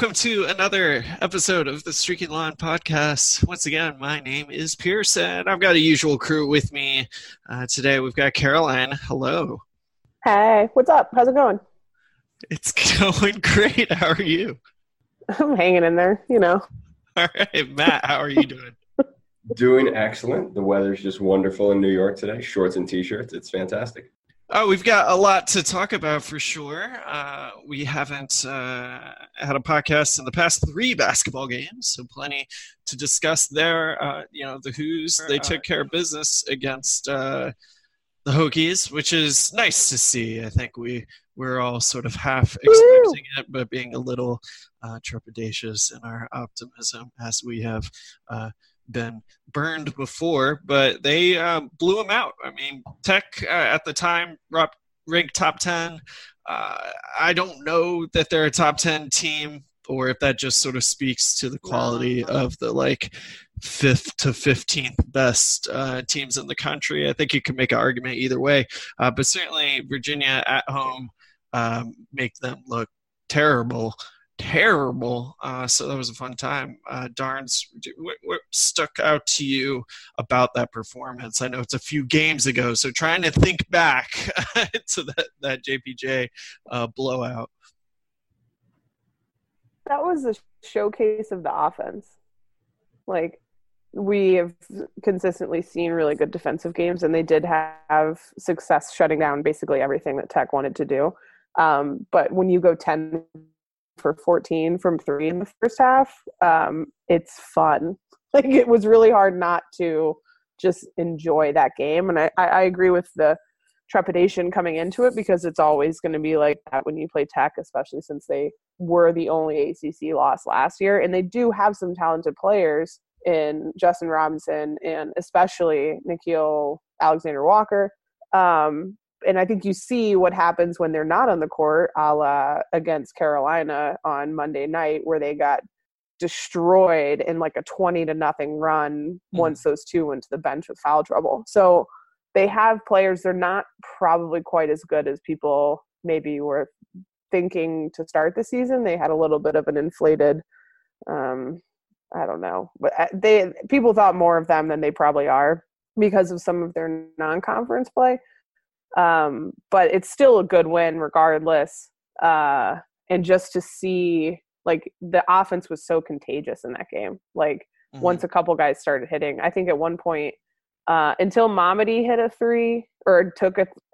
Welcome to another episode of the Streaky Lawn Podcast. Once again, my name is Pierce, and I've got a usual crew with me. Today we've got Caroline. Hello. Hey, what's up? How's it going? It's going great. How are you? I'm hanging in there, you know. All right, Matt, how are you doing? Doing excellent. The weather's just wonderful in New York today. Shorts and t-shirts. It's fantastic. Oh, we've got a lot to talk about for sure. We haven't had a podcast in the past 3 basketball games, so plenty to discuss there. The Hoos, they took care of business against the Hokies, which is nice to see. I think we're all sort of half expecting it, but being a little trepidatious in our optimism as we have been burned before, but they blew them out. I mean, Tech at the time ranked top 10. I don't know that they're a top 10 team or if that just sort of speaks to the quality of the 5th to 15th best teams in the country. I think you can make an argument either way, but certainly Virginia at home make them look terrible. So that was a fun time. Darnes, what stuck out to you about that performance? I know it's a few games ago, so trying to think back to that JPJ blowout. That was a showcase of the offense. We have consistently seen really good defensive games, and they did have success shutting down basically everything that Tech wanted to do. But when you go 10 for 14 from 3 in the first half, it's fun. It was really hard not to just enjoy that game. And I agree with the trepidation coming into it, because it's always going to be like that when you play Tech, especially since they were the only ACC loss last year. And they do have some talented players in Justin Robinson and especially Nickeil Alexander-Walker. And I think you see what happens when they're not on the court, a la against Carolina on Monday night, where they got destroyed in 20-0 run once those two went to the bench with foul trouble. So they have players. They're not probably quite as good as people maybe were thinking to start the season. They had a little bit of an inflated, I don't know, but people thought more of them than they probably are because of some of their non-conference play. But it's still a good win regardless. And just to see the offense was so contagious in that game. Once a couple guys started hitting, I think at one point, until Mamadi hit a three or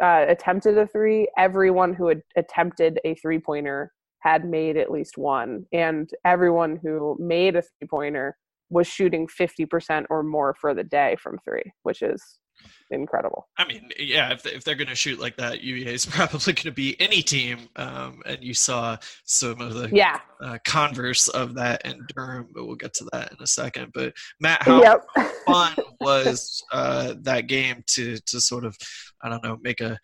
attempted a three, everyone who had attempted a 3-pointer had made at least one. And everyone who made a 3-pointer was shooting 50% or more for the day from 3, which is incredible. I mean, yeah, if they're going to shoot like that, UVA is probably going to be any team. And you saw some of the converse of that in Durham, but we'll get to that in a second. But Matt, how fun was that game to sort of, I don't know, make a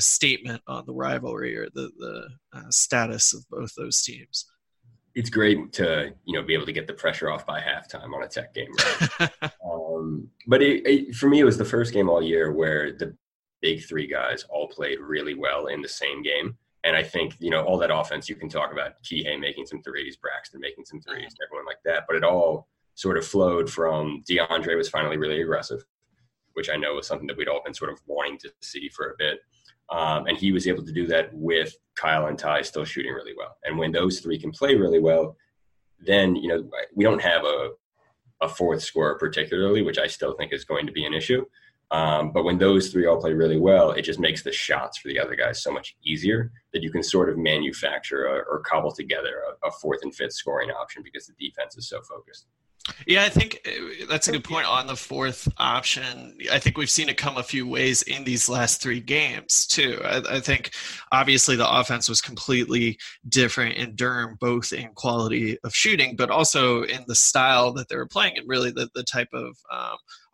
statement on the rivalry or the status of both those teams? It's great to be able to get the pressure off by halftime on a Tech game, right? But for me, it was the first game all year where the big 3 guys all played really well in the same game. And I think, all that offense, you can talk about Kihei making some threes, Braxton making some threes, everyone like that. But it all sort of flowed from DeAndre was finally really aggressive, which I know was something that we'd all been sort of wanting to see for a bit. And he was able to do that with Kyle and Ty still shooting really well. And when those 3 can play really well, then, we don't have a fourth scorer particularly, which I still think is going to be an issue. But when those three all play really well, it just makes the shots for the other guys so much easier that you can sort of manufacture or cobble together a fourth and fifth scoring option because the defense is so focused. Yeah, I think that's a good point on the fourth option. I think we've seen it come a few ways in these last three games, too. I think, obviously, the offense was completely different in Durham, both in quality of shooting, but also in the style that they were playing and really the type of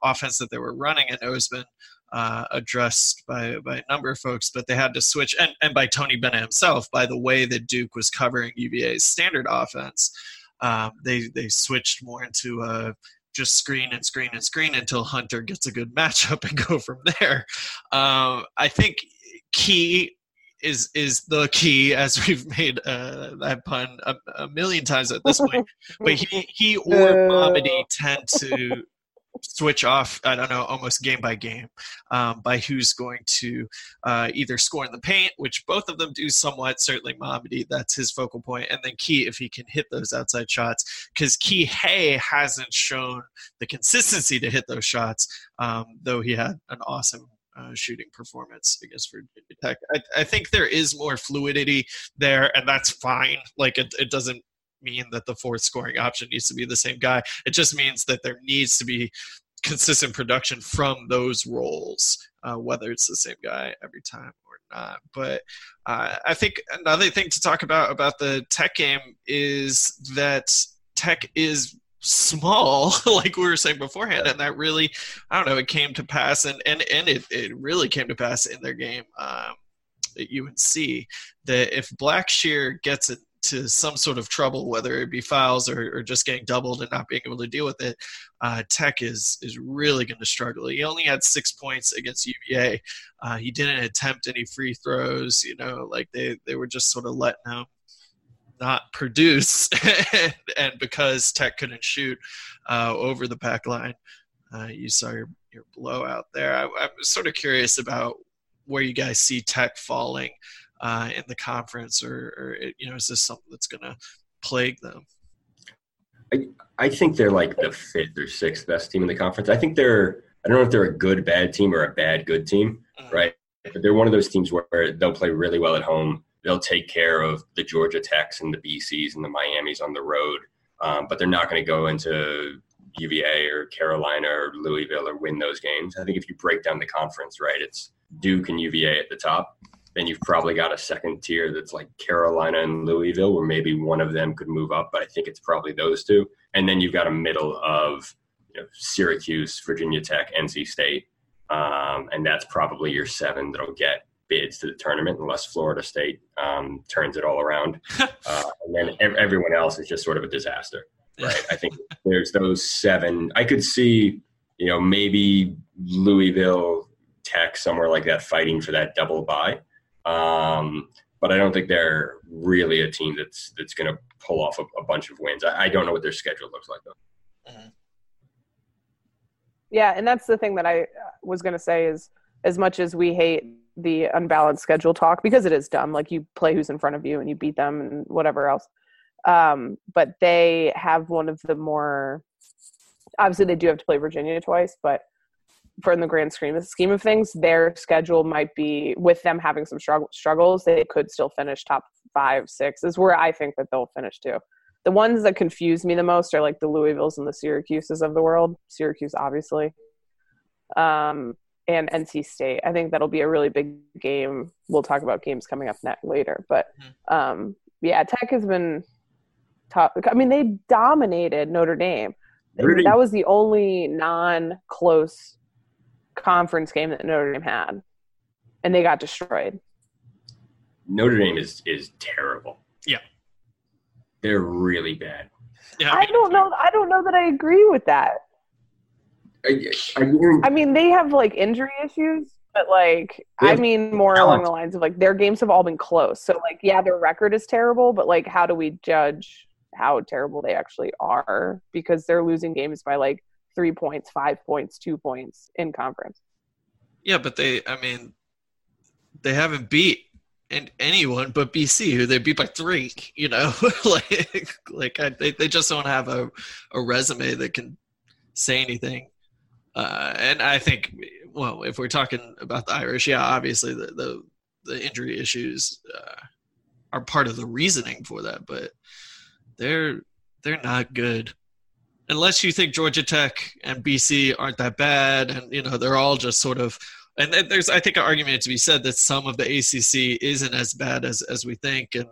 offense that they were running. I know it's been addressed by a number of folks, but they had to switch, and by Tony Bennett himself, by the way that Duke was covering UVA's standard offense. They switched more into just screen until Hunter gets a good matchup and go from there. I think key is the key, as we've made that pun a million times at this point. But he or Mamadi tend to switch off, I don't know, almost game by game by who's going to either score in the paint, which both of them do somewhat, certainly Mamadi, that's his focal point, and then Key, if he can hit those outside shots, because Kihei hasn't shown the consistency to hit those shots, though he had an awesome shooting performance against Virginia Tech. I think there is more fluidity there, and that's fine. Like, it doesn't mean that the fourth scoring option needs to be the same guy. It just means that there needs to be consistent production from those roles, whether it's the same guy every time or not. But I think another thing to talk about the Tech game is that Tech is small, like we were saying beforehand, and that really, I don't know, it came to pass, and it really came to pass in their game at UNC, that if Blackshear gets it to some sort of trouble, whether it be fouls or just getting doubled and not being able to deal with it, Tech is really going to struggle. He only had 6 points against UVA. He didn't attempt any free throws. You know, like they were just sort of letting him not produce. and because Tech couldn't shoot over the back line, you saw your blowout there. I'm sort of curious about where you guys see Tech falling in the conference, or is this something that's going to plague them? I think they're like the fifth or sixth best team in the conference. I don't know if they're a good bad team or a bad good team, right? But they're one of those teams where they'll play really well at home. They'll take care of the Georgia Techs and the BCs and the Miamis on the road, but they're not going to go into UVA or Carolina or Louisville or win those games. I think if you break down the conference, right, it's Duke and UVA at the top. Then you've probably got a second tier that's like Carolina and Louisville, where maybe one of them could move up, but I think it's probably those two. And then you've got a middle of Syracuse, Virginia Tech, NC State, and that's probably your seven that'll get bids to the tournament unless Florida State turns it all around. And then everyone else is just sort of a disaster, right? I think there's those seven. I could see, maybe Louisville, Tech, somewhere like that, fighting for that double bye. But I don't think they're really a team that's going to pull off a bunch of wins. I don't know what their schedule looks like, though. Mm-hmm. Yeah, and that's the thing that I was going to say is, as much as we hate the unbalanced schedule talk, because it is dumb, like you play who's in front of you and you beat them and whatever else. But they have one of the more – obviously they do have to play Virginia twice, but – for in the grand scheme of things, their schedule might be, with them having some struggles, they could still finish top 5, 6 is where I think that they'll finish too. The ones that confuse me the most are like the Louisvilles and the Syracuses of the world. Syracuse, obviously. And NC State. I think that'll be a really big game. We'll talk about games coming up later. But Tech has been top. I mean, they dominated Notre Dame. Really? That was the only non-close conference game that Notre Dame had, and they got destroyed. Notre Dame is terrible. Yeah, they're really bad. Yeah, I don't know that I agree with that. I mean, they have like injury issues, but like I mean more along the lines of like their games have all been close. So like their record is terrible, but like how do we judge how terrible they actually are, because they're losing games by like 3 points, 5 points, 2 points in conference. Yeah, but they haven't beat anyone but BC, who they beat by 3, they just don't have a resume that can say anything. And I think well, if we're talking about the Irish, yeah, obviously the injury issues are part of the reasoning for that, but they're not good. Unless you think Georgia Tech and BC aren't that bad, and you know they're all just sort of. And there's, I think, an argument to be said that some of the ACC isn't as bad as we think, and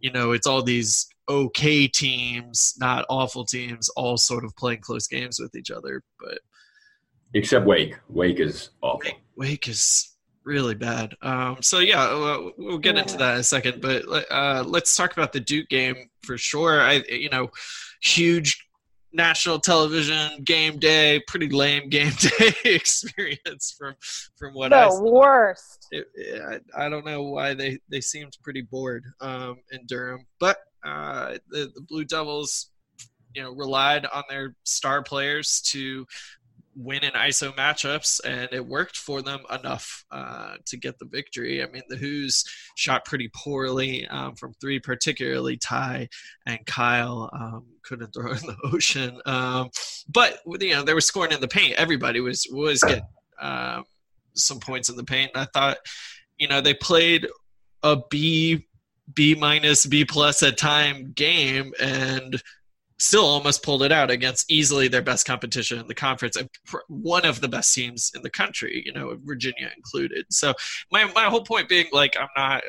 you know it's all these okay teams, not awful teams, all sort of playing close games with each other. But except Wake, is awful. Wake is really bad. So yeah, we'll get into that in a second. But let's talk about the Duke game for sure. Huge. National television game day, pretty lame game day experience from what I saw. The worst. I don't know why they seemed pretty bored in Durham, but the Blue Devils, relied on their star players to win in ISO matchups, and it worked for them enough to get the victory. I mean, the Who's shot pretty poorly from three, particularly Ty and Kyle couldn't throw in the ocean. But, they were scoring in the paint. Everybody was getting some points in the paint. And I thought, they played a B-minus, B-plus at time game, and still almost pulled it out against easily their best competition in the conference and one of the best teams in the country, Virginia included. So my whole point being, I'm not,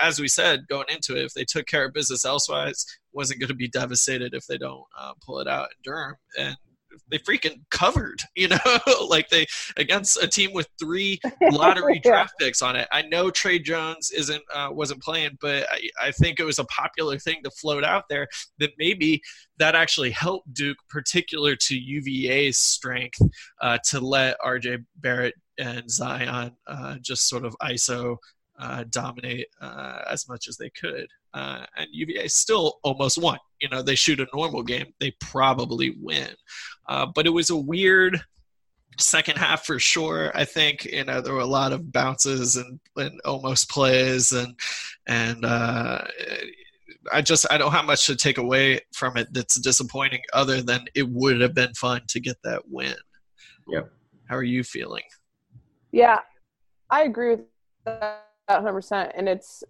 as we said, going into it, if they took care of business elsewise, wasn't going to be devastated if they don't pull it out in Durham. And they freaking covered, they against a team with three lottery draft picks on it. I know Trey Jones wasn't playing, but I think it was a popular thing to float out there that maybe that actually helped Duke, particular to UVA's strength, to let RJ Barrett and Zion just sort of ISO dominate as much as they could. And UVA still almost won. They shoot a normal game, they probably win. But it was a weird second half for sure. I think, there were a lot of bounces and almost plays and I don't have much to take away from it that's disappointing other than it would have been fun to get that win. Yeah. How are you feeling? Yeah, I agree with that 100%. And it's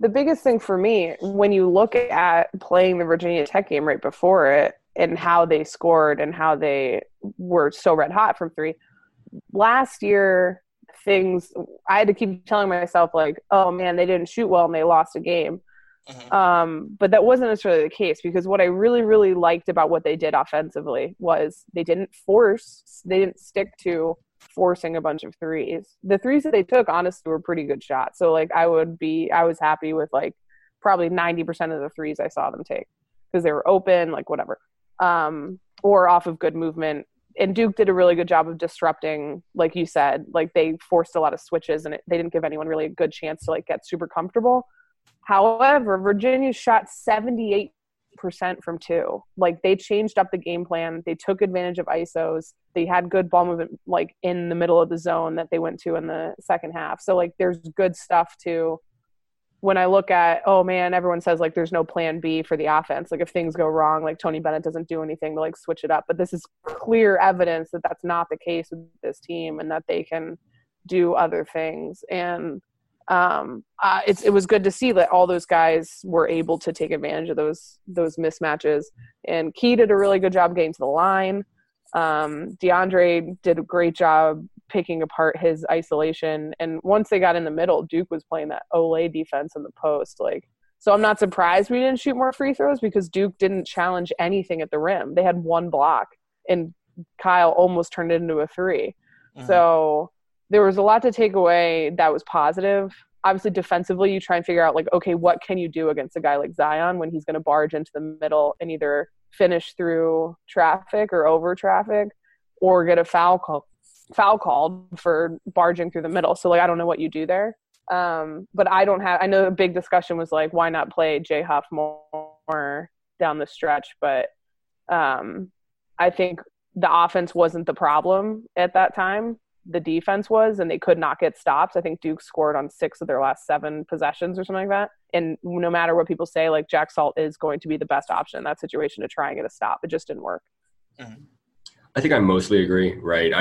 the biggest thing for me, when you look at playing the Virginia Tech game right before it and how they scored and how they were so red hot from three, last year I had to keep telling myself, oh, man, they didn't shoot well and they lost a game. Uh-huh. But that wasn't necessarily the case, because what I really, really liked about what they did offensively was they didn't stick to forcing a bunch of threes. The threes that they took, honestly, were pretty good shots. So I was happy with probably 90% of the threes I saw them take, because they were open, whatever, or off of good movement. And Duke did a really good job of disrupting, like you said, they forced a lot of switches, and they didn't give anyone really a good chance to get super comfortable. However, Virginia shot 78% from two. They changed up the game plan. They took advantage of ISOs. They had good ball movement, in the middle of the zone that they went to in the second half. So there's good stuff too. When I look at, oh man, everyone says there's no plan B for the offense. If things go wrong, Tony Bennett doesn't do anything to switch it up. But this is clear evidence that that's not the case with this team, and that they can do other things. And it was good to see that all those guys were able to take advantage of those mismatches. And Key did a really good job getting to the line. DeAndre did a great job picking apart his isolation. And once they got in the middle, Duke was playing that Olay defense in the post. So I'm not surprised we didn't shoot more free throws, because Duke didn't challenge anything at the rim. They had one block, and Kyle almost turned it into a three. Uh-huh. So there was a lot to take away that was positive. Obviously, defensively, you try and figure out, okay, what can you do against a guy like Zion when he's going to barge into the middle and either finish through traffic or over traffic, or get a foul called for barging through the middle. So, I don't know what you do there. But I know a big discussion was, why not play Jay Huff more down the stretch? But I think the offense wasn't the problem at that time. The defense was, and they could not get stops. I think Duke scored on 6 of their last 7 possessions or something like that. And no matter what people say, Jack Salt is going to be the best option in that situation to try and get a stop. It just didn't work. Mm-hmm. I think I mostly agree, right?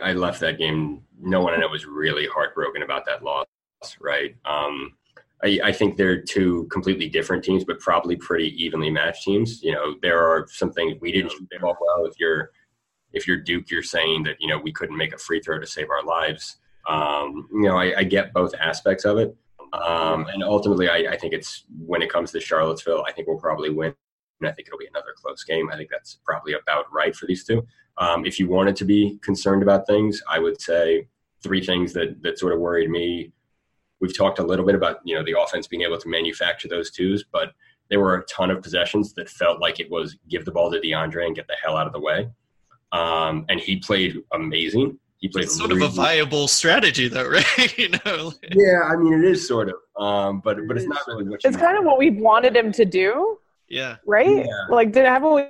I left that game. No one I know was really heartbroken about that loss, right? I think they're two completely different teams, but probably pretty evenly matched teams. You know, there are some things we didn't shoot the ball well. If you're Duke, you're saying that, you know, we couldn't make a free throw to save our lives. You know, I get both aspects of it. And ultimately, I think it's when it comes to Charlottesville, I think we'll probably win. And I think it'll be another close game. I think that's probably about right for these two. If you wanted to be concerned about things, I would say three things that sort of worried me. We've talked a little bit about, you know, the offense being able to manufacture those twos, but there were a ton of possessions that felt like it was give the ball to DeAndre and get the hell out of the way. And he played amazing. He played it's sort really of a viable strategy, though, right? You know, like, yeah, I mean, it is sort of, but it's not really what you kind of what we wanted him to do. Yeah. Right? Yeah. Like, haven't we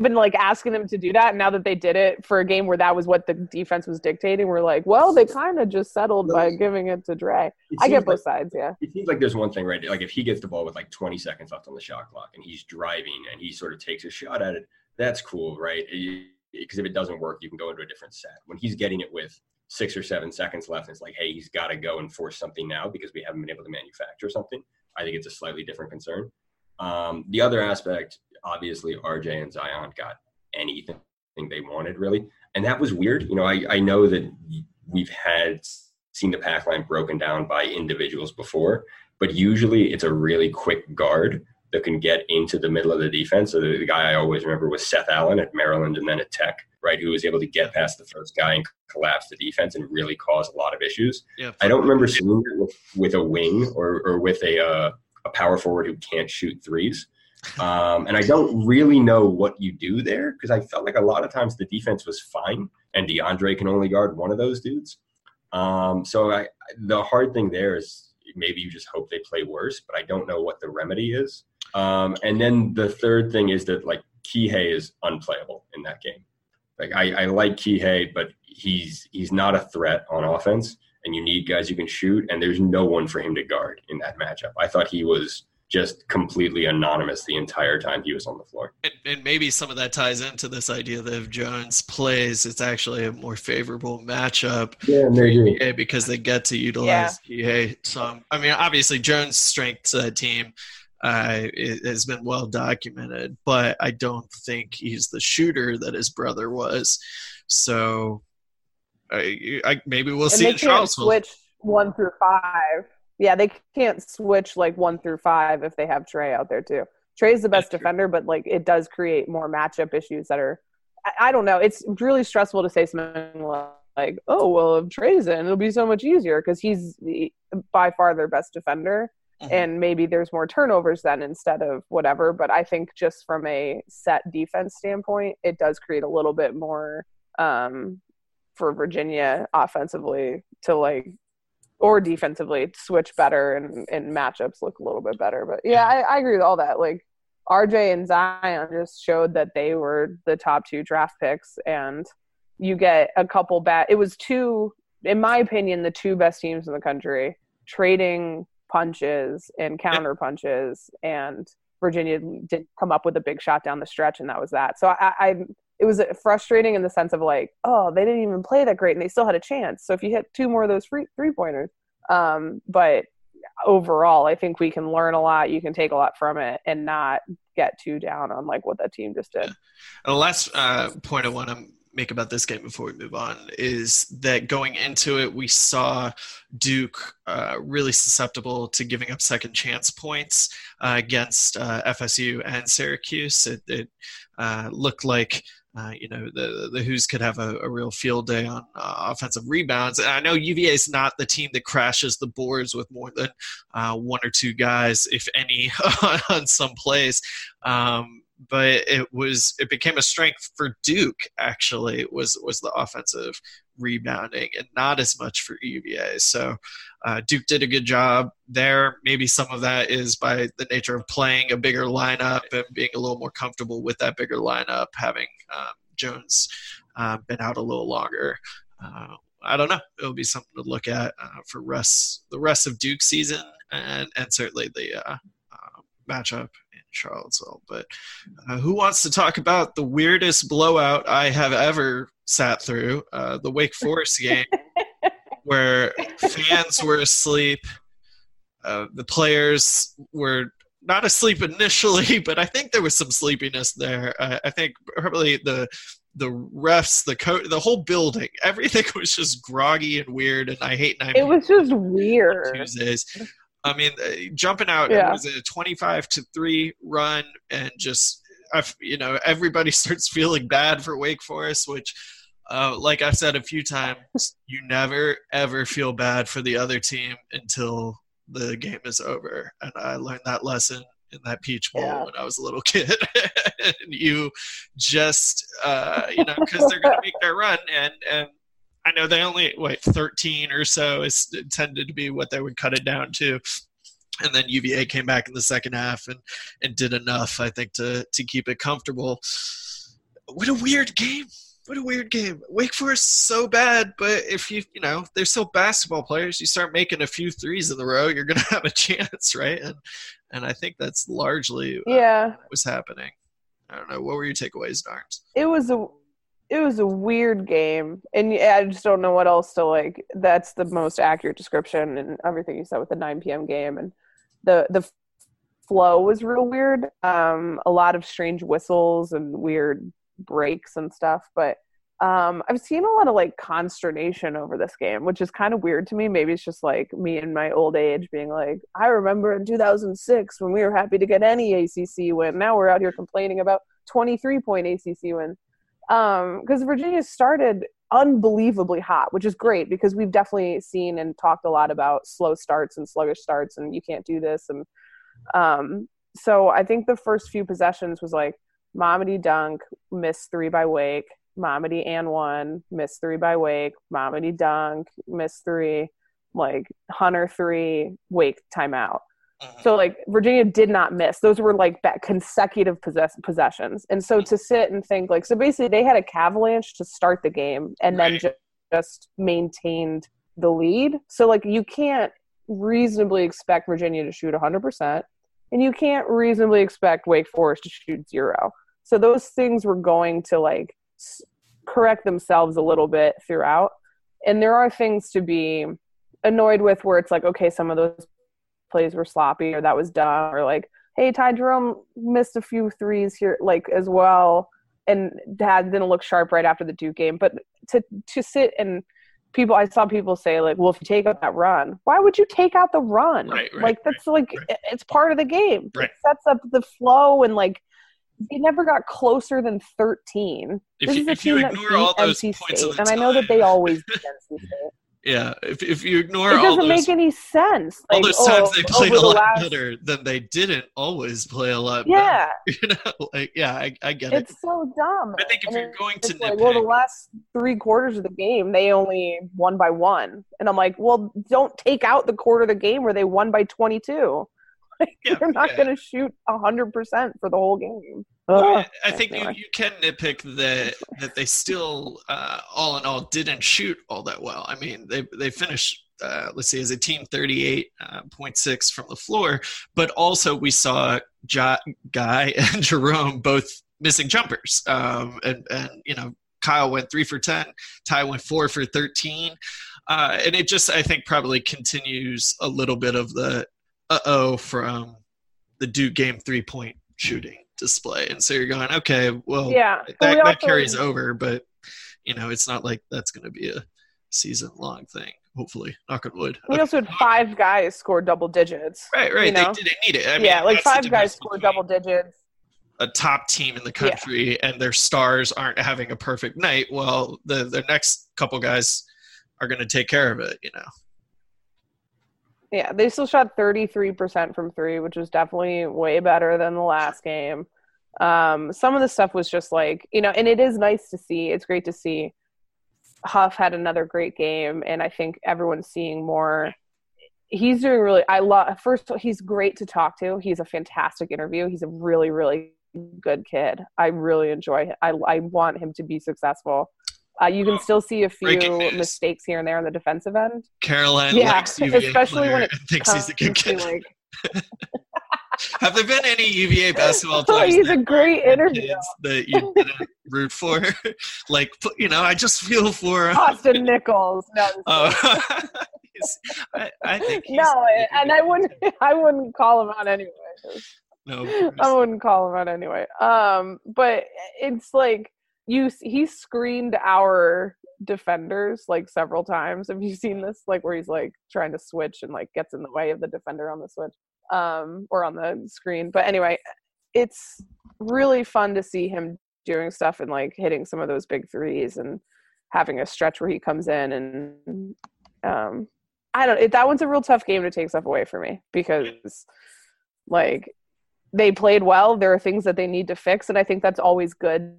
been, like, asking them to do that? And now that they did it for a game where that was what the defense was dictating, we're like, well, they kind of just settled by giving it to Dre. I get both sides, yeah. It seems like there's one thing, right? Like, if he gets the ball with, like, 20 seconds left on the shot clock and he's driving and he sort of takes a shot at it, that's cool, right? Because if it doesn't work, you can go into a different set. When he's getting it with 6 or 7 seconds left, it's like, hey, he's got to go and force something now because we haven't been able to manufacture something. I think it's a slightly different concern. The other aspect, obviously, RJ and Zion got anything they wanted, really. And that was weird. You know, I know that we've seen the pack line broken down by individuals before, but usually it's a really quick guard that can get into the middle of the defense. So the guy I always remember was Seth Allen at Maryland and then at Tech, right, who was able to get past the first guy and collapse the defense and really cause a lot of issues. Yeah, I don't remember seeing that with a wing or with a power forward who can't shoot threes. And I don't really know what you do there because I felt like a lot of times the defense was fine and DeAndre can only guard one of those dudes. So the hard thing there is maybe you just hope they play worse, but I don't know what the remedy is. And then the third thing is that, like, Kihei is unplayable in that game. Like, I like Kihei, but he's not a threat on offense. And you need guys you can shoot, and there's no one for him to guard in that matchup. I thought he was just completely anonymous the entire time he was on the floor. And maybe some of that ties into this idea that if Jones plays, it's actually a more favorable matchup because they get to utilize Kihei. So, I mean, obviously Jones' strength to that team has been well documented, but I don't think he's the shooter that his brother was. So... maybe we'll see. They can't switch 1 through 5. Yeah, they can't switch like 1 through 5 if they have Trey out there too. Trey's the best defender, but like it does create more matchup issues that are. I don't know. It's really stressful to say something like, "Oh, well, if Trey's in, it'll be so much easier," because he's by far their best defender, and maybe there's more turnovers then instead of whatever. But I think just from a set defense standpoint, it does create a little bit more. For Virginia offensively to like, or defensively switch better and matchups look a little bit better. But yeah, I agree with all that. Like RJ and Zion just showed that they were the top 2 draft picks and you get a couple it was in my opinion, the 2 best teams in the country trading punches and counter punches, and Virginia didn't come up with a big shot down the stretch. And that was that. So it was frustrating in the sense of like, oh, they didn't even play that great and they still had a chance. So if you hit 2 more of those three-pointers. But overall, I think we can learn a lot. You can take a lot from it and not get too down on like what that team just did. Yeah. And the last point I want to make about this game before we move on is that going into it, we saw Duke really susceptible to giving up second chance points against FSU and Syracuse. It looked like the Hoos could have a real field day on offensive rebounds. And I know UVA is not the team that crashes the boards with more than 1 or 2 guys, if any, on some plays. But it became a strength for Duke, actually, was the offensive rebounding and not as much for UVA. So Duke did a good job there. Maybe some of that is by the nature of playing a bigger lineup and being a little more comfortable with that bigger lineup, having Jones been out a little longer. I don't know. It'll be something to look at for the rest of Duke season and certainly the matchup Charlottesville. But who wants to talk about the weirdest blowout I have ever sat through? The Wake Forest game where fans were asleep. The players were not asleep initially, but I think there was some sleepiness there. I think probably the refs, the coach, the whole building, everything was just groggy and weird. And I hate 9 It was just weird. Tuesdays. I mean, jumping out, It was a 25-3 run, and just, everybody starts feeling bad for Wake Forest, which, like I've said a few times, you never, ever feel bad for the other team until the game is over. And I learned that lesson in that Peach Bowl when I was a little kid. And you just, because they're going to make their run, and I know they only, 13 or so is intended to be what they would cut it down to. And then UVA came back in the second half and did enough, I think, to keep it comfortable. What a weird game. What a weird game. Wake Forest is so bad, but if you they're still basketball players, you start making a few threes in the row, you're going to have a chance, right? And I think that's largely what was happening. I don't know. What were your takeaways, Darnes? It was a weird game, and I just don't know what else to like. That's the most accurate description, and everything you said with the 9 p.m. game, and the flow was real weird. A lot of strange whistles and weird breaks and stuff, but I've seen a lot of consternation over this game, which is kind of weird to me. Maybe it's just me in my old age being I remember in 2006 when we were happy to get any ACC win. Now we're out here complaining about 23-point ACC win. Because Virginia started unbelievably hot, which is great because we've definitely seen and talked a lot about slow starts and sluggish starts and you can't do this. And so I think the first few possessions was Mamadi dunk, missed three by Wake, Mamadi and one, missed three by Wake, Mamadi dunk, missed three, Hunter three, Wake timeout. So, Virginia did not miss. Those were, consecutive possessions. And so to sit and think, so basically they had a Cavalanche to start the game and then just maintained the lead. So, you can't reasonably expect Virginia to shoot 100%, and you can't reasonably expect Wake Forest to shoot 0. So those things were going to, correct themselves a little bit throughout. And there are things to be annoyed with where it's some of those plays were sloppy or that was dumb or hey, Ty Jerome missed a few threes here as well and didn't look sharp right after the Duke game. But to sit and I saw people say well, if you take out that run, why would you take out the run? Right, that's it's part of the game. Right. It sets up the flow and they never got closer than 13. If you ignore all those NC points State, and I know that they always beat NC State. Yeah, if you ignore all those... It doesn't make any sense. All those times they played a lot better than they didn't always play a lot better. Yeah. I get it. It's so dumb. I think if you're going to nitpick... the last three quarters of the game, they only won by one. And I'm don't take out the quarter of the game where they won by 22. You're not going to shoot 100% for the whole game. I think you can nitpick that they still, all in all, didn't shoot all that well. I mean, they finished, as a team, 38.6 from the floor, but also we saw Guy and Jerome both missing jumpers. Kyle went 3 for 10, Ty went 4 for 13, and it just, I think, probably continues a little bit of the from the Duke game 3-point shooting display. And so you're going, okay, well, that carries over, but it's not like that's going to be a season-long thing, hopefully. Knock on wood. We also had 5 guys score double digits. Right. They didn't need it. I mean, 5 guys score double digits. A top team in the country and their stars aren't having a perfect night. Well, the next couple guys are going to take care of it, Yeah, they still shot 33% from three, which was definitely way better than the last game. Some of the stuff was just and it is nice to see. It's great to see. Huff had another great game, and I think everyone's seeing more. He's doing really – he's great to talk to. He's a fantastic interview. He's a really, really good kid. I really enjoy him. I want him to be successful. You can still see a few mistakes here and there on the defensive end. Caroline likes UVA especially when it thinks he's a good kid. Have there been any UVA basketball players? Oh, he's a great interview. That you didn't root for? Like, you know, I just feel for Austin Nichols. No, I think he's no, and I wouldn't call him out anyway. No, I wouldn't call him out anyway. But it's like he screened our defenders like several times. Have you seen this? Like where he's like trying to switch and like gets in the way of the defender on the switch or on the screen. But anyway, it's really fun to see him doing stuff and like hitting some of those big threes and having a stretch where he comes in and that one's a real tough game to take stuff away from me because like they played well. There are things that they need to fix, and I think that's always good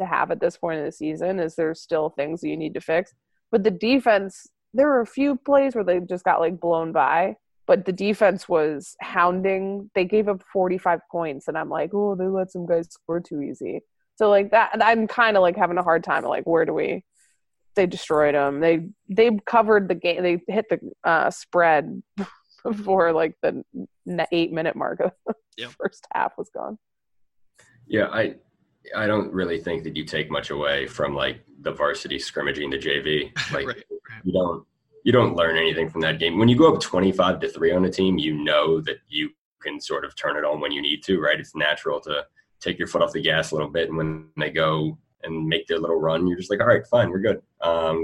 to have at this point in the season is there's still things that you need to fix. But the defense, there were a few plays where they just got like blown by, but the defense was hounding. They gave up 45 points, and I'm like, oh, they let some guys score too easy. So like that, and I'm kind of like having a hard time. Like, where do we? They destroyed them. They covered the game. They hit the spread before like the 8-minute mark of the first half was gone. Yeah, I don't really think that you take much away from like the varsity scrimmaging to JV. Like right. You don't learn anything from that game. When you go up 25-3 on a team, you know that you can sort of turn it on when you need to, right? It's natural to take your foot off the gas a little bit, and when they go and make their little run, you're just like, all right, fine, we're good.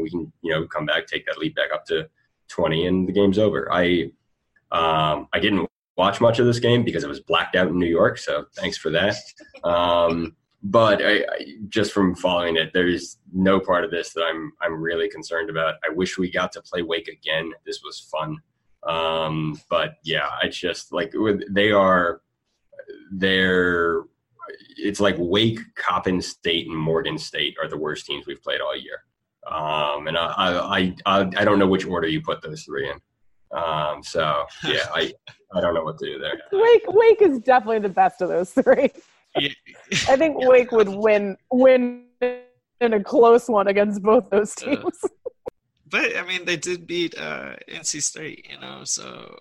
We can, come back, take that lead back up to 20, and the game's over. I didn't watch much of this game because it was blacked out in New York, so thanks for that. But I just from following it, there's no part of this that I'm really concerned about. I wish we got to play Wake again. This was fun. But yeah, I just like it's like Wake, Coppin State, and Morgan State are the worst teams we've played all year. And I don't know which order you put those three in. So yeah, I don't know what to do there. Wake is definitely the best of those three. I think Wake would win in a close one against both those teams. But I mean, they did beat NC State, so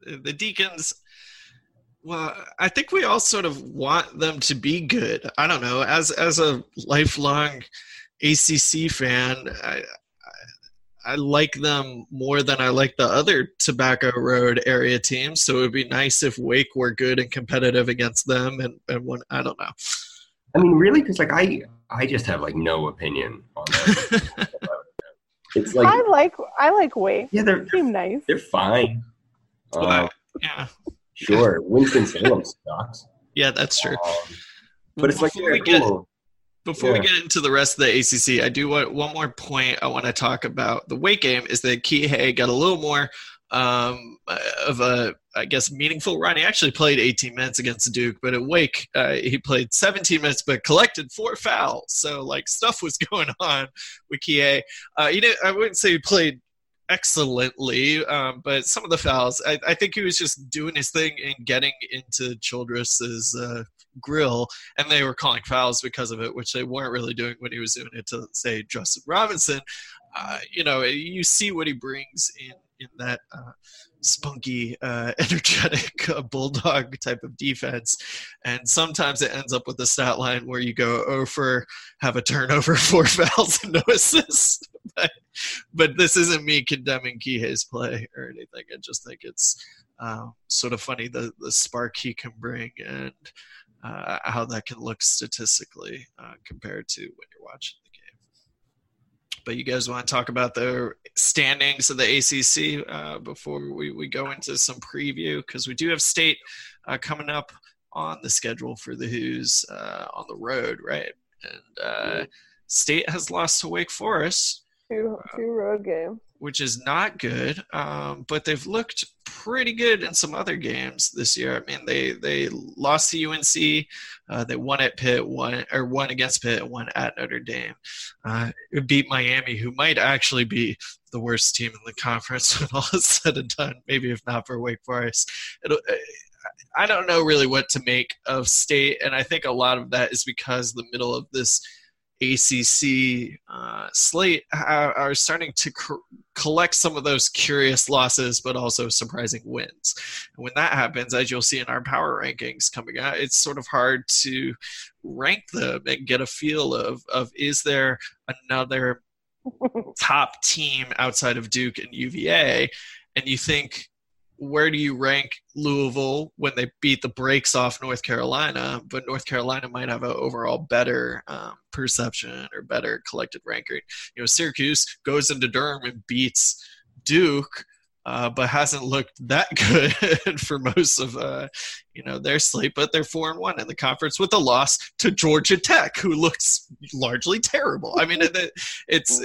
the Deacons. Well, I think we all sort of want them to be good. I don't know. As a lifelong ACC fan, I like them more than I like the other Tobacco Road area teams. So it would be nice if Wake were good and competitive against them. And when, I don't know. I mean, really? Because like I just have like no opinion on that. It's like I like Wake. Yeah, they seem nice. They're fine. Yeah. Sure, Winston-Salem sucks. Yeah, that's true. But it's before like we get into the rest of the ACC, I do want one more point. I want to talk about the Wake game is that Kihei got a little more of a, I guess, meaningful run. He actually played 18 minutes against Duke, but at Wake he played 17 minutes but collected 4 fouls. So like stuff was going on with Kihei. I wouldn't say he played excellently, but some of the fouls, I think he was just doing his thing and getting into Childress's grill, and they were calling fouls because of it, which they weren't really doing when he was doing it to, say, Justin Robinson. You see what he brings in that spunky, energetic bulldog type of defense. And sometimes it ends up with a stat line where you go 0 for, have a turnover, 4 fouls, and no assists. But this isn't me condemning Kihei's play or anything. I just think it's sort of funny, the spark he can bring and how that can look statistically compared to when you're watching the game. But you guys want to talk about the standings of the ACC before we go into some preview? Because we do have State coming up on the schedule for the Hoos on the road, right? And State has lost to Wake Forest. Two road games. Which is not good, but they've looked pretty good in some other games this year. I mean, they lost to UNC, they won at Pitt, won against Pitt, and won at Notre Dame. It beat Miami, who might actually be the worst team in the conference when all is said and done. Maybe if not for Wake Forest, I don't know really what to make of State, and I think a lot of that is because the middle of this ACC slate are starting to collect some of those curious losses, but also surprising wins. And when that happens, as you'll see in our power rankings coming out, it's sort of hard to rank them and get a feel of is there another top team outside of Duke and UVA? And you think, where do you rank Louisville when they beat the brakes off North Carolina? But North Carolina might have an overall better perception or better collected ranking. You know, Syracuse goes into Durham and beats Duke, but hasn't looked that good for most of their slate. But they're 4-1 in the conference with a loss to Georgia Tech, who looks largely terrible. I mean, it's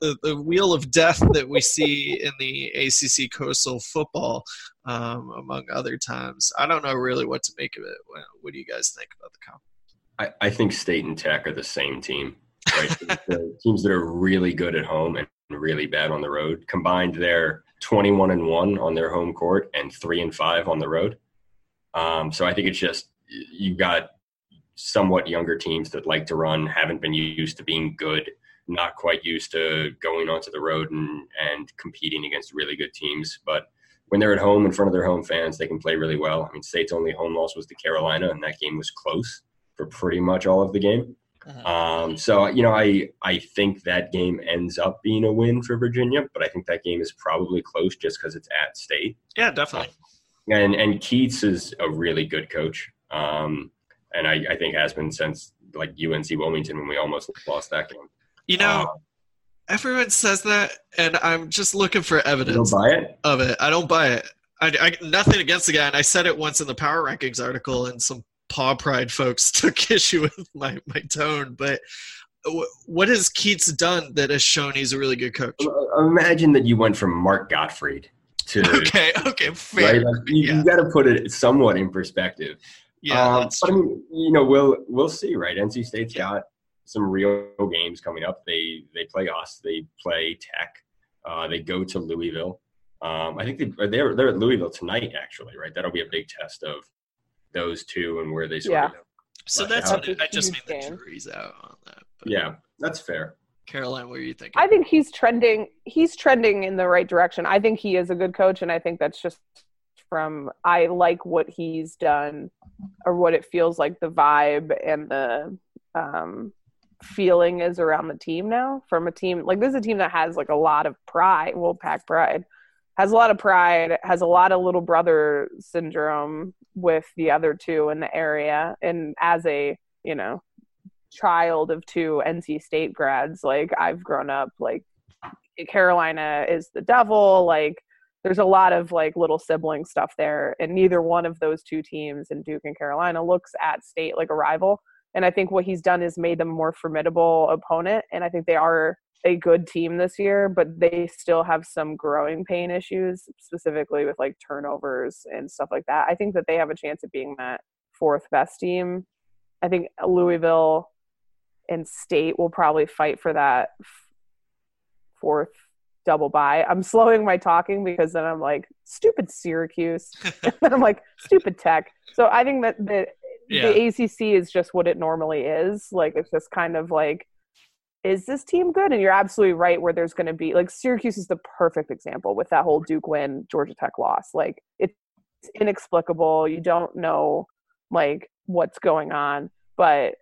the wheel of death that we see in the ACC Coastal football, among other times. I don't know really what to make of it. What do you guys think about the conference? I think State and Tech are the same team, right? The teams that are really good at home and really bad on the road. Combined, they're 21-1 on their home court and 3-5 on the road. So I think it's just you've got somewhat younger teams that like to run, haven't been used to being good, not quite used to going onto the road and competing against really good teams. But when they're at home in front of their home fans, they can play really well. I mean, State's only home loss was to Carolina, and that game was close for pretty much all of the game. I think that game ends up being a win for Virginia, but I think that game is probably close just because it's at State. Yeah, definitely. And Keatts is a really good coach. And I think has been since like UNC Wilmington when we almost lost that game. You know, everyone says that, and I'm just looking for evidence of it. I don't buy it. I nothing against the guy, and I said it once in the Power Rankings article, and some Paw Pride folks took issue with my tone, but what has Keatts done that has shown he's a really good coach? Imagine that you went from Mark Gottfried to okay, fair. Right? Like, you got to put it somewhat in perspective. Yeah, but I mean, you know, we'll see, right? NC State's got some real games coming up. They play us. They play Tech. They go to Louisville. I think they're at Louisville tonight, actually, right? That'll be a big test of those two and where they sort of go. So that's what I just mean the jury's out on that. Yeah, that's fair. Caroline, what are you thinking? I think he's trending in the right direction. I think he is a good coach, and I think that's just from I like what he's done or what it feels like the vibe and the feeling is around the team now. From a team like this is a team that has like a lot of pride, Wolfpack pride. Has a lot of pride, has a lot of little brother syndrome with the other two in the area. And as a, you know, child of two NC State grads, like I've grown up, like Carolina is the devil. Like there's a lot of like little sibling stuff there. And neither one of those two teams in Duke and Carolina looks at State like a rival. And I think what he's done is made them a more formidable opponent. And I think they are a good team this year, but they still have some growing pain issues, specifically with like turnovers and stuff like that. I think that they have a chance of being that fourth best team. I think Louisville and State will probably fight for that fourth double bye. I'm slowing my talking because then I'm like, stupid Syracuse. And then I'm like, stupid Tech. So I think that the ACC is just what it normally is. Like, it's just kind of like, is this team good? And you're absolutely right where there's going to be – like Syracuse is the perfect example with that whole Duke win, Georgia Tech loss. Like it's inexplicable. You don't know like what's going on. But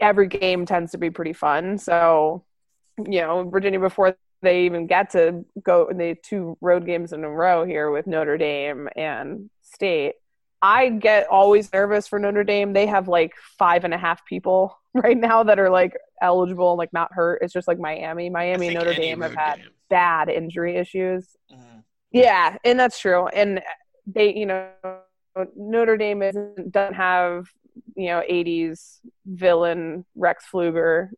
every game tends to be pretty fun. So, you know, Virginia before they even get to go in the two road games in a row here with Notre Dame and State. I get always nervous for Notre Dame. They have like 5.5 people right now that are like eligible and like not hurt. It's just like Miami and Notre Dame have had bad injury issues. Yeah, and that's true. And they, you know, Notre Dame doesn't have, you know, 80s villain Rex Pfluger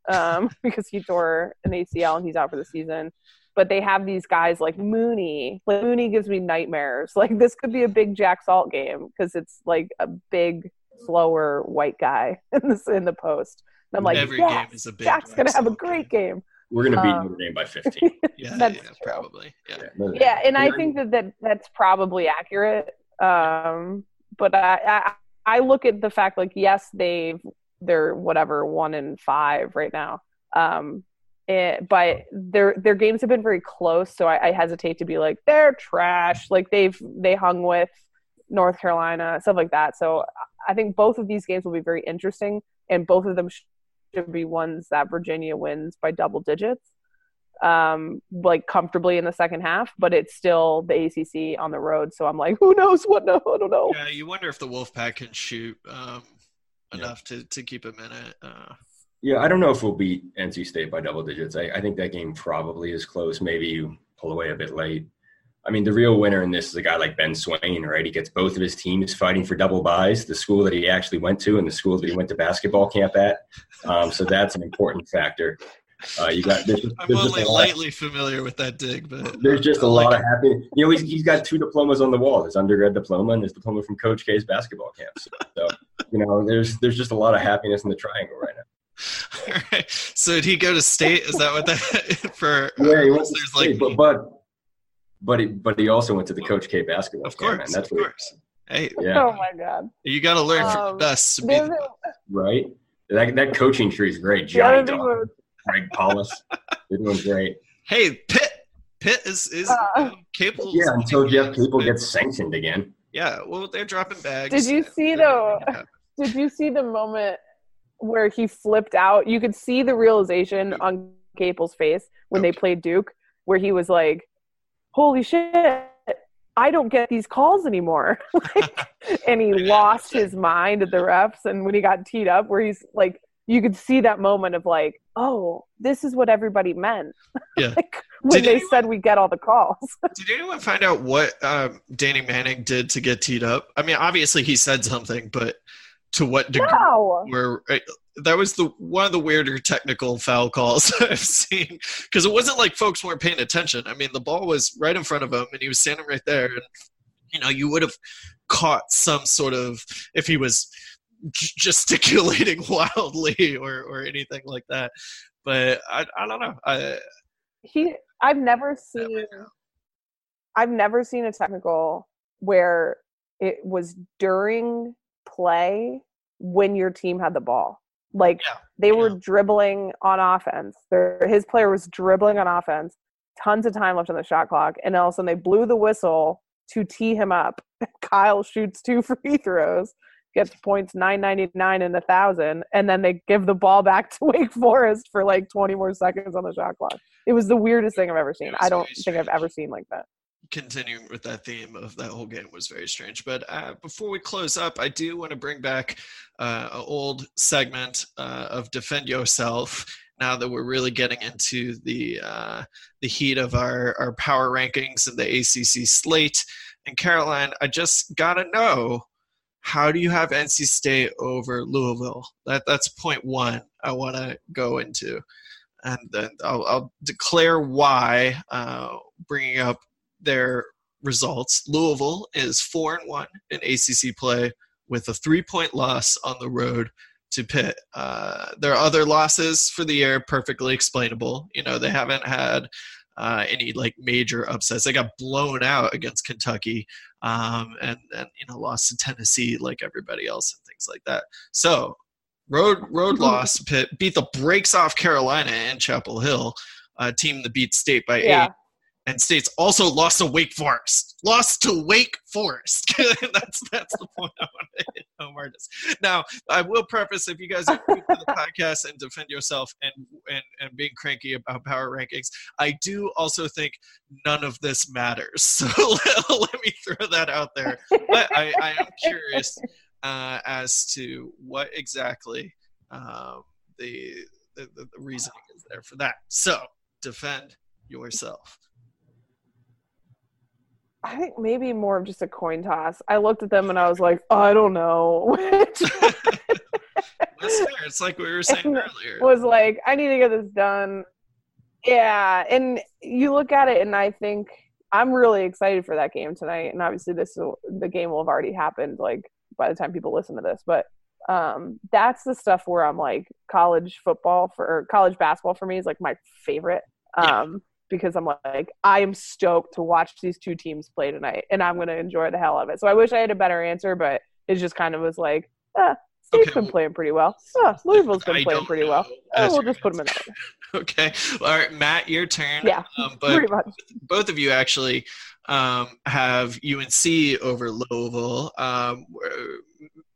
because he tore an ACL and he's out for the season. But they have these guys like Mooney. Like Mooney gives me nightmares. Like this could be a big Jack Salt game because it's like a big, slower white guy in the post. And I'm like, game is a big Jack's going to have a great game. We're going to beat Notre Dame by 15. Yeah, that's true. Probably. Yeah, and I think that that's probably accurate. But I look at the fact like, yes, they're whatever 1-5 right now. But their games have been very close, so I hesitate to be like, they're trash. Like, they hung with North Carolina, stuff like that. So I think both of these games will be very interesting, and both of them should be ones that Virginia wins by double digits, like comfortably in the second half. But it's still the ACC on the road, so I'm like, who knows what? No, I don't know. Yeah, you wonder if the Wolfpack can shoot enough to keep them in it. Yeah, I don't know if we'll beat NC State by double digits. I think that game probably is close. Maybe you pull away a bit late. I mean, the real winner in this is a guy like Ben Swain, right? He gets both of his teams fighting for double buys, the school that he actually went to and the school that he went to basketball camp at. So that's an important factor. I'm only lightly familiar with that dig, but there's just a lot of happy. You know, he's got two diplomas on the wall: his undergrad diploma and his diploma from Coach K's basketball camp. So you know, there's just a lot of happiness in the triangle right now. All right. So did he go to state? Is that what that for? Yeah, he went to state, like, but he also went to the Coach K basketball. Of course, man. That's of course. Hey, yeah. Oh my God! You got to learn from the best, to be the best. Right? That coaching tree is great. Johnny Dawson, Greg Paulus, they're doing great. Hey, Pitt is capable. Yeah, until Jeff Capel gets sanctioned again. Yeah, well, they're dropping bags. Did you see though? Did you see the moment where he flipped out? You could see the realization on Capel's face when they played Duke, where he was like, holy shit, I don't get these calls anymore. And he lost his mind at the refs. And when he got teed up, where he's like, you could see that moment of like, oh, this is what everybody meant. Yeah. Like, when they said we get all the calls. Did anyone find out what Danny Manning did to get teed up? I mean, obviously he said something, but to what degree? Wow. That was one of the weirder technical foul calls I've seen, because it wasn't like folks weren't paying attention. I mean, the ball was right in front of him, and he was standing right there. And you know, you would have caught some sort of, if he was gesticulating wildly or anything like that. But I don't know. I've never seen a technical where it was during play when your team had the ball. Like, they were dribbling on offense. His player was dribbling on offense, tons of time left on the shot clock, and all of a sudden they blew the whistle to tee him up. Kyle shoots 2 free throws, gets points 999 and 1,000, and then they give the ball back to Wake Forest for like 20 more seconds on the shot clock. It was the weirdest thing I've ever seen. I don't think I've ever seen like that. Continuing with that theme of that whole game was very strange. But before we close up, I do want to bring back an old segment of Defend Yourself, now that we're really getting into the heat of our power rankings and the ACC slate. And Caroline, I just got to know, how do you have NC State over Louisville? That's point one I want to go into. And then I'll declare why, bringing up their results. Louisville is 4-1 in ACC play with a 3-point loss on the road to Pitt. Their other losses for the year, perfectly explainable. You know, they haven't had any like major upsets. They got blown out against Kentucky, and you know, lost to Tennessee like everybody else and things like that. So road loss. Pitt beat the brakes off Carolina and Chapel Hill, a team that beat State by 8. And State's also lost to Wake Forest. That's the point I want to hit home hardest. Now, I will preface, if you guys are new to the podcast and Defend Yourself and being cranky about power rankings, I do also think none of this matters. So let me throw that out there. But I am curious as to what exactly the reasoning is there for that. So defend yourself. I think maybe more of just a coin toss. I looked at them and I was like, I don't know. It's like we were saying earlier. Was like, I need to get this done. Yeah, and you look at it, and I think I'm really excited for that game tonight. And obviously, the game will have already happened, like, by the time people listen to this. But that's the stuff where I'm like, college basketball for me is like my favorite. Because I'm like, I am stoked to watch these two teams play tonight, and I'm going to enjoy the hell of it. So I wish I had a better answer, but it just kind of was like, State's been playing pretty well. Louisville's been playing pretty well. We'll just put them in that order. Okay. All right, Matt, your turn. Yeah, but pretty much. Both of you actually have UNC over Louisville.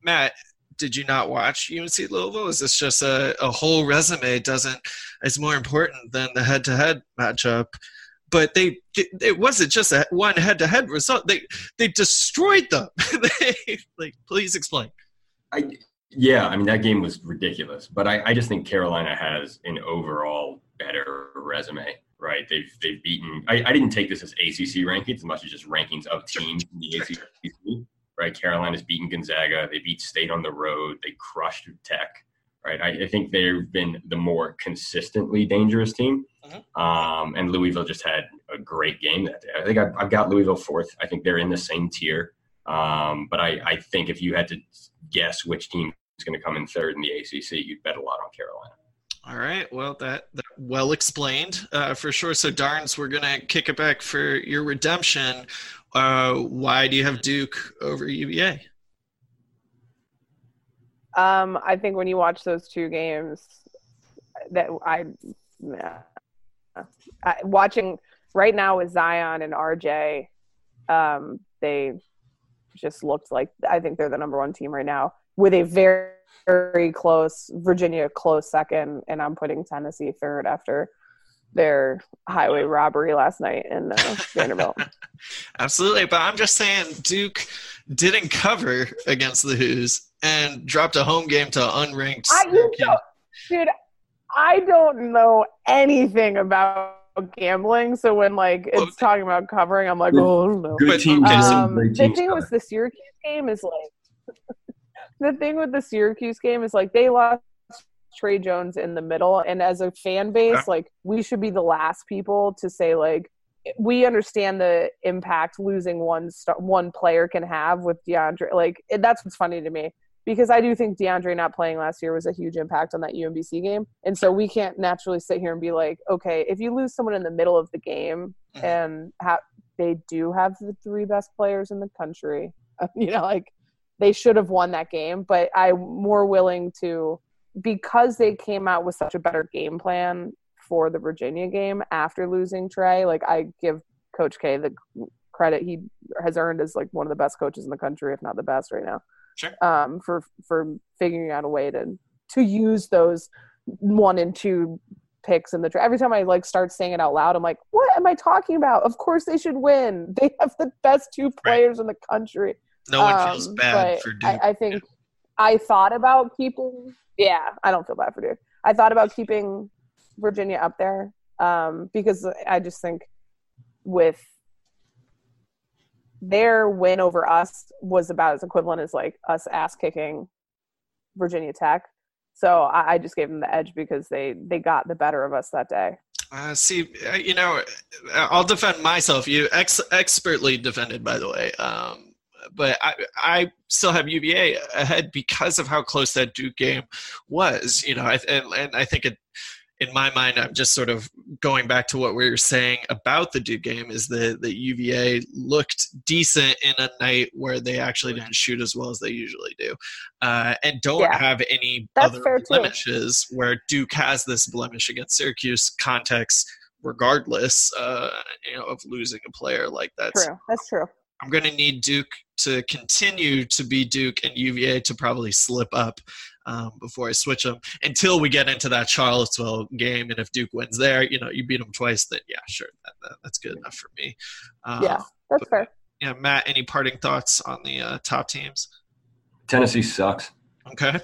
Matt, did you not watch UNC Louisville? Is this just a whole resume is more important than the head-to-head matchup? But it wasn't just one head-to-head result. They destroyed them. Please explain. Yeah, I mean, that game was ridiculous. But I just think Carolina has an overall better resume, right? They've beaten – I didn't take this as ACC rankings as much as just rankings of teams in the ACC, right? Carolina's beaten Gonzaga. They beat State on the road. They crushed Tech, right? I think they've been the more consistently dangerous team. And Louisville just had a great game that day. I think I've got Louisville fourth. I think they're in the same tier. But I think if you had to guess which team is going to come in third in the ACC, you'd bet a lot on Carolina. All right. Well, that well explained for sure. So, Darnes, we're going to kick it back for your redemption. Why do you have Duke over UVA? I think when you watch those two games, watching right now with Zion and RJ, they just looked like I think they're the number one team right now with a very, very close Virginia close second, and I'm putting Tennessee third after their highway robbery last night in Vanderbilt. Absolutely, but I'm just saying Duke didn't cover against the Hoos and dropped a home game to unranked. I don't know anything about gambling, so when it's talking about covering, I'm like, oh, I don't know. Good team. The thing with the Syracuse game is they lost Trey Jones in the middle, and as a fan base, we should be the last people to say we understand the impact losing one player can have with DeAndre. That's what's funny to me. Because I do think DeAndre not playing last year was a huge impact on that UMBC game. And so we can't naturally sit here and be like, okay, if you lose someone in the middle of the game and they do have the three best players in the country, they should have won that game. But I'm more willing to – because they came out with such a better game plan for the Virginia game after losing Trey, I give Coach K the credit he has earned as, one of the best coaches in the country, if not the best right now. Sure. For figuring out a way to use those 1 and 2 picks in the draft. Every time I start saying it out loud, I'm like, what am I talking about? Of course they should win. They have the best two players in the country. No one feels bad for Duke. I think I thought about keeping. Yeah, I don't feel bad for Duke. I thought about keeping Virginia up there because I just think with. Their win over us was about as equivalent as us ass-kicking Virginia Tech. So I just gave them the edge because they got the better of us that day. I'll defend myself. You expertly defended, by the way. But I still have UVA ahead because of how close that Duke game was. And I think it – in my mind, I'm just sort of going back to what we were saying about the Duke game is that UVA looked decent in a night where they actually didn't shoot as well as they usually do and don't have any other blemishes where Duke has this blemish against Syracuse context regardless of losing a player like that. True. That's true. I'm going to need Duke to continue to be Duke and UVA to probably slip up before I switch them until we get into that Charlottesville game. And if Duke wins there, you beat them twice, then yeah, sure. That's good enough for me. Fair. Yeah. Matt, any parting thoughts on the top teams? Tennessee sucks. Okay.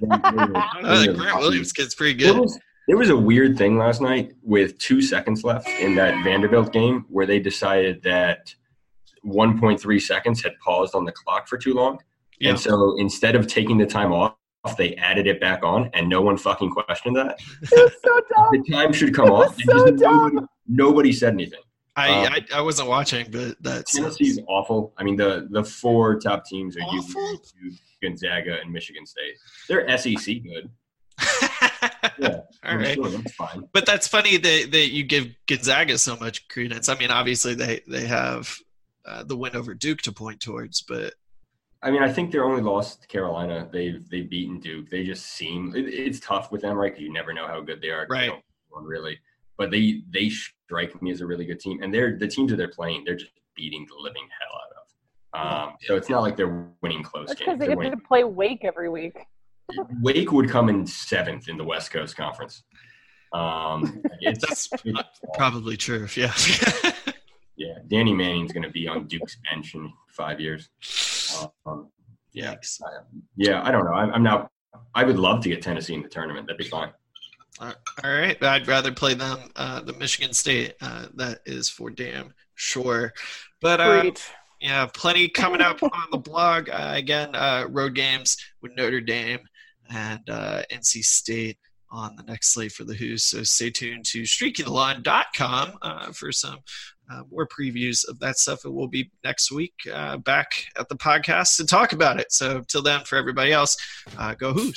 The Grant Williams kid's pretty good. There was a weird thing last night with 2 seconds left in that Vanderbilt game where they decided that 1.3 seconds had paused on the clock for too long. Yeah. And so instead of taking the time off, they added it back on, and no one fucking questioned that. It was so dumb. The time should come off. So nobody said anything. I wasn't watching, but that's Tennessee's awful. I mean, the four top teams are UVA, Gonzaga, and Michigan State. They're SEC good. Yeah, all right. Sure, that's fine. But that's funny that you give Gonzaga so much credence. I mean, obviously they have the win over Duke to point towards, but. I mean, I think they're only lost to Carolina. They've beaten Duke. They just seem it's tough with them, right? Because you never know how good they are. Right. Really. But they strike me as a really good team. And they're the teams that they're playing, they're just beating the living hell out of. So it's not like they're winning close games. Because they get to play Wake every week. Wake would come in seventh in the West Coast Conference. That's probably true. Yeah. Yeah. Danny Manning's going to be on Duke's bench in 5 years. I don't know. I'm not. I would love to get Tennessee in the tournament. That'd be fine. All right. I'd rather play them than Michigan State. That is for damn sure. But yeah, plenty coming up on the blog. Again, road games with Notre Dame and NC State on the next slate for the Who's. So stay tuned to StreakyTheLawn.com for some more previews of that stuff. It will be next week back at the podcast to talk about it. So till then, for everybody else, go Who's.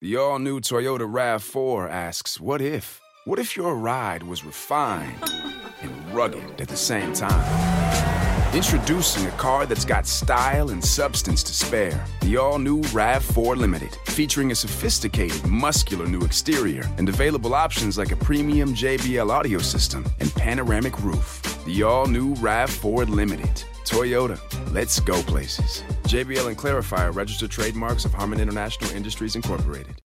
The all-new Toyota RAV4 asks, what if? What if your ride was refined and rugged at the same time? Introducing a car that's got style and substance to spare. The all-new RAV4 Limited. Featuring a sophisticated, muscular new exterior and available options like a premium JBL audio system and panoramic roof. The all-new RAV4 Limited. Toyota. Let's go places. JBL and Clarifier registered trademarks of Harman International Industries, Incorporated.